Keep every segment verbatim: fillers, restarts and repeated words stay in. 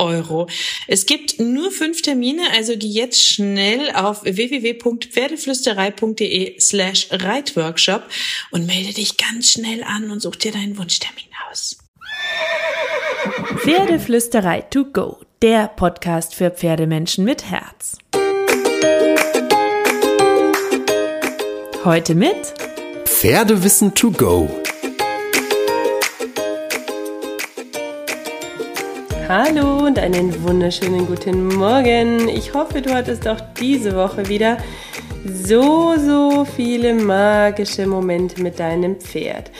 Euro. Es gibt nur fünf Termine, also geh jetzt schnell auf www.pferdeflüsterei.de slash Reitworkshop und melde dich ganz schnell an und such dir deinen Wunschtermin aus. Pferdeflüsterei to go, der Podcast für Pferdemenschen mit Herz. Heute mit Pferdewissen to go. Hallo und einen wunderschönen guten Morgen. Ich hoffe, du hattest auch diese Woche wieder so, so viele magische Momente mit deinem Pferd.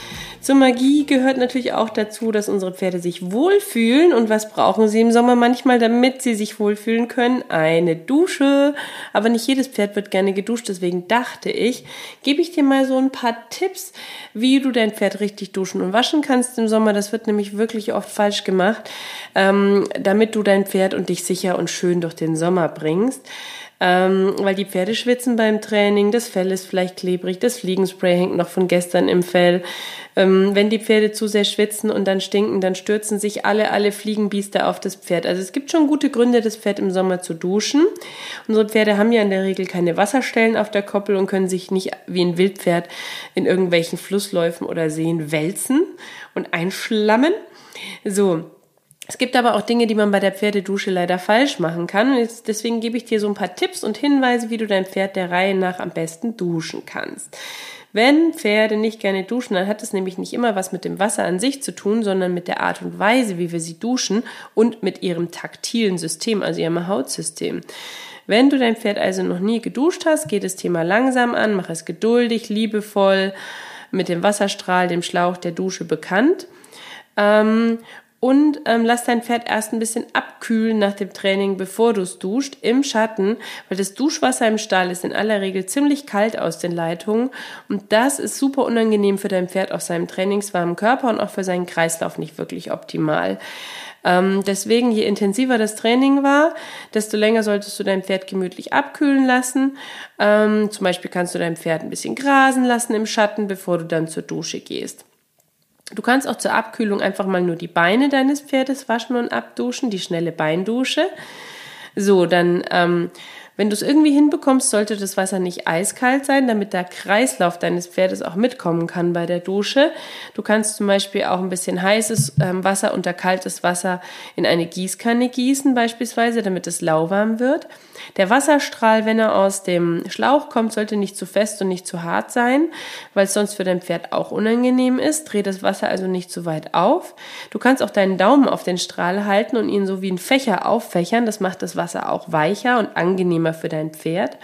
Zur Magie gehört natürlich auch dazu, dass unsere Pferde sich wohlfühlen. Und was brauchen sie im Sommer manchmal, damit sie sich wohlfühlen können? Eine Dusche. Aber nicht jedes Pferd wird gerne geduscht, deswegen dachte ich, gebe ich dir mal so ein paar Tipps, wie du dein Pferd richtig duschen und waschen kannst im Sommer. Das wird nämlich wirklich oft falsch gemacht, ähm, damit du dein Pferd und dich sicher und schön durch den Sommer bringst. Ähm, weil die Pferde schwitzen beim Training, das Fell ist vielleicht klebrig, das Fliegenspray hängt noch von gestern im Fell. Ähm, wenn die Pferde zu sehr schwitzen und dann stinken, dann stürzen sich alle, alle Fliegenbiester auf das Pferd. Also es gibt schon gute Gründe, das Pferd im Sommer zu duschen. Unsere Pferde haben ja in der Regel keine Wasserstellen auf der Koppel und können sich nicht wie ein Wildpferd in irgendwelchen Flussläufen oder Seen wälzen und einschlammen. So. Es gibt aber auch Dinge, die man bei der Pferdedusche leider falsch machen kann. Und jetzt, deswegen gebe ich dir so ein paar Tipps und Hinweise, wie du dein Pferd der Reihe nach am besten duschen kannst. Wenn Pferde nicht gerne duschen, dann hat es nämlich nicht immer was mit dem Wasser an sich zu tun, sondern mit der Art und Weise, wie wir sie duschen und mit ihrem taktilen System, also ihrem Hautsystem. Wenn du dein Pferd also noch nie geduscht hast, geh das Thema langsam an, mach es geduldig, liebevoll, mit dem Wasserstrahl, dem Schlauch der Dusche bekannt. Ähm, Und ähm, lass dein Pferd erst ein bisschen abkühlen nach dem Training, bevor du es duscht, im Schatten, weil das Duschwasser im Stall ist in aller Regel ziemlich kalt aus den Leitungen und das ist super unangenehm für dein Pferd auf seinem trainingswarmen Körper und auch für seinen Kreislauf nicht wirklich optimal. Ähm, deswegen, je intensiver das Training war, desto länger solltest du dein Pferd gemütlich abkühlen lassen. Ähm, zum Beispiel kannst du dein Pferd ein bisschen grasen lassen im Schatten, bevor du dann zur Dusche gehst. Du kannst auch zur Abkühlung einfach mal nur die Beine deines Pferdes waschen und abduschen, die schnelle Beindusche. So, dann, ähm, wenn du es irgendwie hinbekommst, sollte das Wasser nicht eiskalt sein, damit der Kreislauf deines Pferdes auch mitkommen kann bei der Dusche. Du kannst zum Beispiel auch ein bisschen heißes ähm, Wasser unter kaltes Wasser in eine Gießkanne gießen beispielsweise, damit es lauwarm wird. Der Wasserstrahl, wenn er aus dem Schlauch kommt, sollte nicht zu fest und nicht zu hart sein, weil es sonst für dein Pferd auch unangenehm ist. Dreh das Wasser also nicht zu weit auf. Du kannst auch deinen Daumen auf den Strahl halten und ihn so wie ein Fächer auffächern. Das macht das Wasser auch weicher und angenehmer für dein Pferd.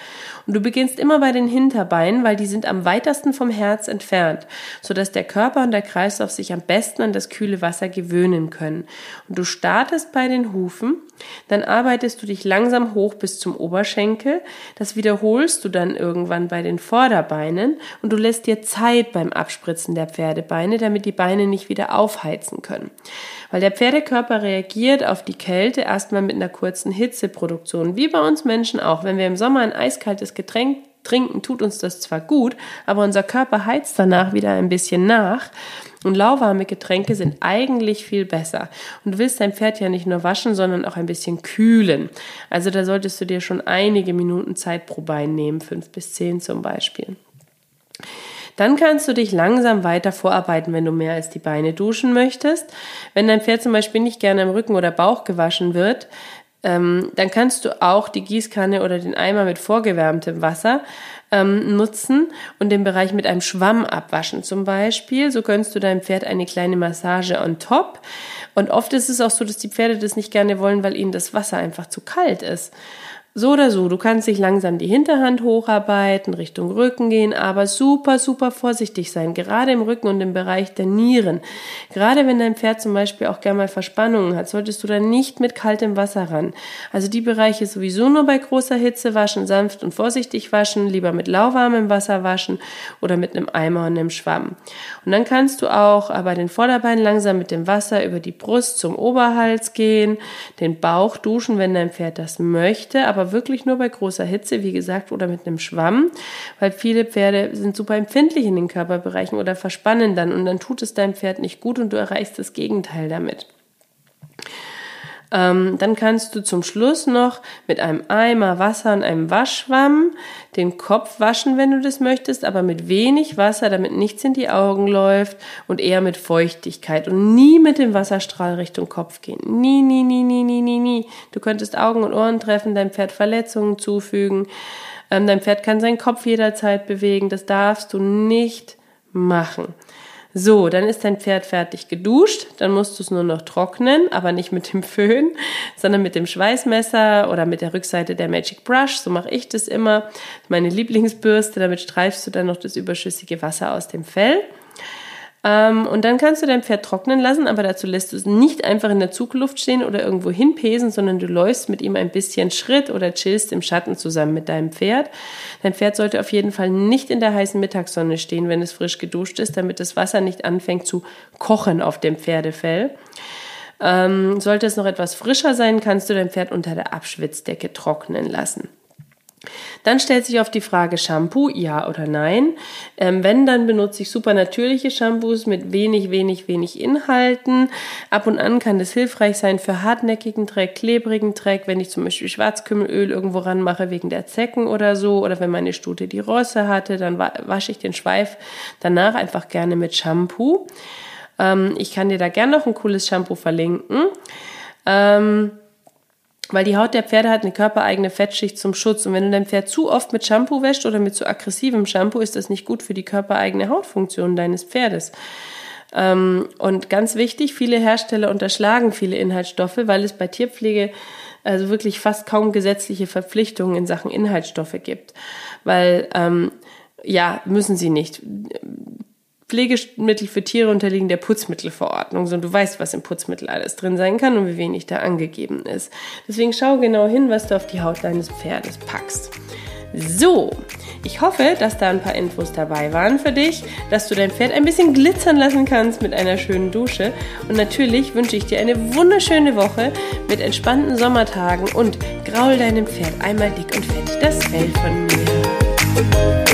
Und du beginnst immer bei den Hinterbeinen, weil die sind am weitesten vom Herz entfernt, sodass der Körper und der Kreislauf sich am besten an das kühle Wasser gewöhnen können. Und du startest bei den Hufen, dann arbeitest du dich langsam hoch bis zum Oberschenkel. Das wiederholst du dann irgendwann bei den Vorderbeinen und du lässt dir Zeit beim Abspritzen der Pferdebeine, damit die Beine nicht wieder aufheizen können. Weil der Pferdekörper reagiert auf die Kälte erstmal mit einer kurzen Hitzeproduktion, wie bei uns Menschen auch. Wenn wir im Sommer ein eiskaltes Getränk trinken, tut uns das zwar gut, aber unser Körper heizt danach wieder ein bisschen nach. Und lauwarme Getränke sind eigentlich viel besser. Und du willst dein Pferd ja nicht nur waschen, sondern auch ein bisschen kühlen. Also da solltest du dir schon einige Minuten Zeit pro Bein nehmen, fünf bis zehn zum Beispiel. Dann kannst du dich langsam weiter vorarbeiten, wenn du mehr als die Beine duschen möchtest. Wenn dein Pferd zum Beispiel nicht gerne im Rücken oder Bauch gewaschen wird, ähm, dann kannst du auch die Gießkanne oder den Eimer mit vorgewärmtem Wasser ähm, nutzen und den Bereich mit einem Schwamm abwaschen zum Beispiel. So gönnst du deinem Pferd eine kleine Massage on top. Und oft ist es auch so, dass die Pferde das nicht gerne wollen, weil ihnen das Wasser einfach zu kalt ist. So oder so, du kannst dich langsam die Hinterhand hocharbeiten, Richtung Rücken gehen, aber super, super vorsichtig sein, gerade im Rücken und im Bereich der Nieren. Gerade wenn dein Pferd zum Beispiel auch gerne mal Verspannungen hat, solltest du da nicht mit kaltem Wasser ran. Also die Bereiche sowieso nur bei großer Hitze waschen, sanft und vorsichtig waschen, lieber mit lauwarmem Wasser waschen oder mit einem Eimer und einem Schwamm. Und dann kannst du auch bei den Vorderbeinen langsam mit dem Wasser über die Brust zum Oberhals gehen, den Bauch duschen, wenn dein Pferd das möchte, aber wirklich nur bei großer Hitze, wie gesagt, oder mit einem Schwamm, weil viele Pferde sind super empfindlich in den Körperbereichen oder verspannen dann und dann tut es deinem Pferd nicht gut und du erreichst das Gegenteil damit. Ähm, dann kannst du zum Schluss noch mit einem Eimer Wasser und einem Waschschwamm den Kopf waschen, wenn du das möchtest, aber mit wenig Wasser, damit nichts in die Augen läuft und eher mit Feuchtigkeit und nie mit dem Wasserstrahl Richtung Kopf gehen. Nie, nie, nie, nie, nie, nie, nie. Du könntest Augen und Ohren treffen, deinem Pferd Verletzungen zufügen, ähm, dein Pferd kann seinen Kopf jederzeit bewegen, das darfst du nicht machen. So, dann ist dein Pferd fertig geduscht, dann musst du es nur noch trocknen, aber nicht mit dem Föhn, sondern mit dem Schweißmesser oder mit der Rückseite der Magic Brush, so mache ich das immer, meine Lieblingsbürste, damit streifst du dann noch das überschüssige Wasser aus dem Fell. Und dann kannst du dein Pferd trocknen lassen, aber dazu lässt du es nicht einfach in der Zugluft stehen oder irgendwo hinpesen, sondern du läufst mit ihm ein bisschen Schritt oder chillst im Schatten zusammen mit deinem Pferd. Dein Pferd sollte auf jeden Fall nicht in der heißen Mittagssonne stehen, wenn es frisch geduscht ist, damit das Wasser nicht anfängt zu kochen auf dem Pferdefell. Ähm, sollte es noch etwas frischer sein, kannst du dein Pferd unter der Abschwitzdecke trocknen lassen. Dann stellt sich oft die Frage Shampoo, ja oder nein. Ähm, wenn, dann benutze ich super natürliche Shampoos mit wenig, wenig, wenig Inhalten. Ab und an kann das hilfreich sein für hartnäckigen Dreck, klebrigen Dreck, wenn ich zum Beispiel Schwarzkümmelöl irgendwo ranmache wegen der Zecken oder so. Oder wenn meine Stute die Rosse hatte, dann wa- wasche ich den Schweif danach einfach gerne mit Shampoo. Ähm, ich kann dir da gerne noch ein cooles Shampoo verlinken. Ähm... Weil die Haut der Pferde hat eine körpereigene Fettschicht zum Schutz und wenn du dein Pferd zu oft mit Shampoo wäschst oder mit zu aggressivem Shampoo, ist das nicht gut für die körpereigene Hautfunktion deines Pferdes. Ähm, und ganz wichtig, viele Hersteller unterschlagen viele Inhaltsstoffe, weil es bei Tierpflege also wirklich fast kaum gesetzliche Verpflichtungen in Sachen Inhaltsstoffe gibt. Weil, ähm, ja, müssen sie nicht. Pflegemittel für Tiere unterliegen der Putzmittelverordnung, so du weißt, was im Putzmittel alles drin sein kann und wie wenig da angegeben ist. Deswegen schau genau hin, was du auf die Haut deines Pferdes packst. So, ich hoffe, dass da ein paar Infos dabei waren für dich, dass du dein Pferd ein bisschen glitzern lassen kannst mit einer schönen Dusche und natürlich wünsche ich dir eine wunderschöne Woche mit entspannten Sommertagen und graul deinem Pferd einmal dick und fettig das Fell von mir.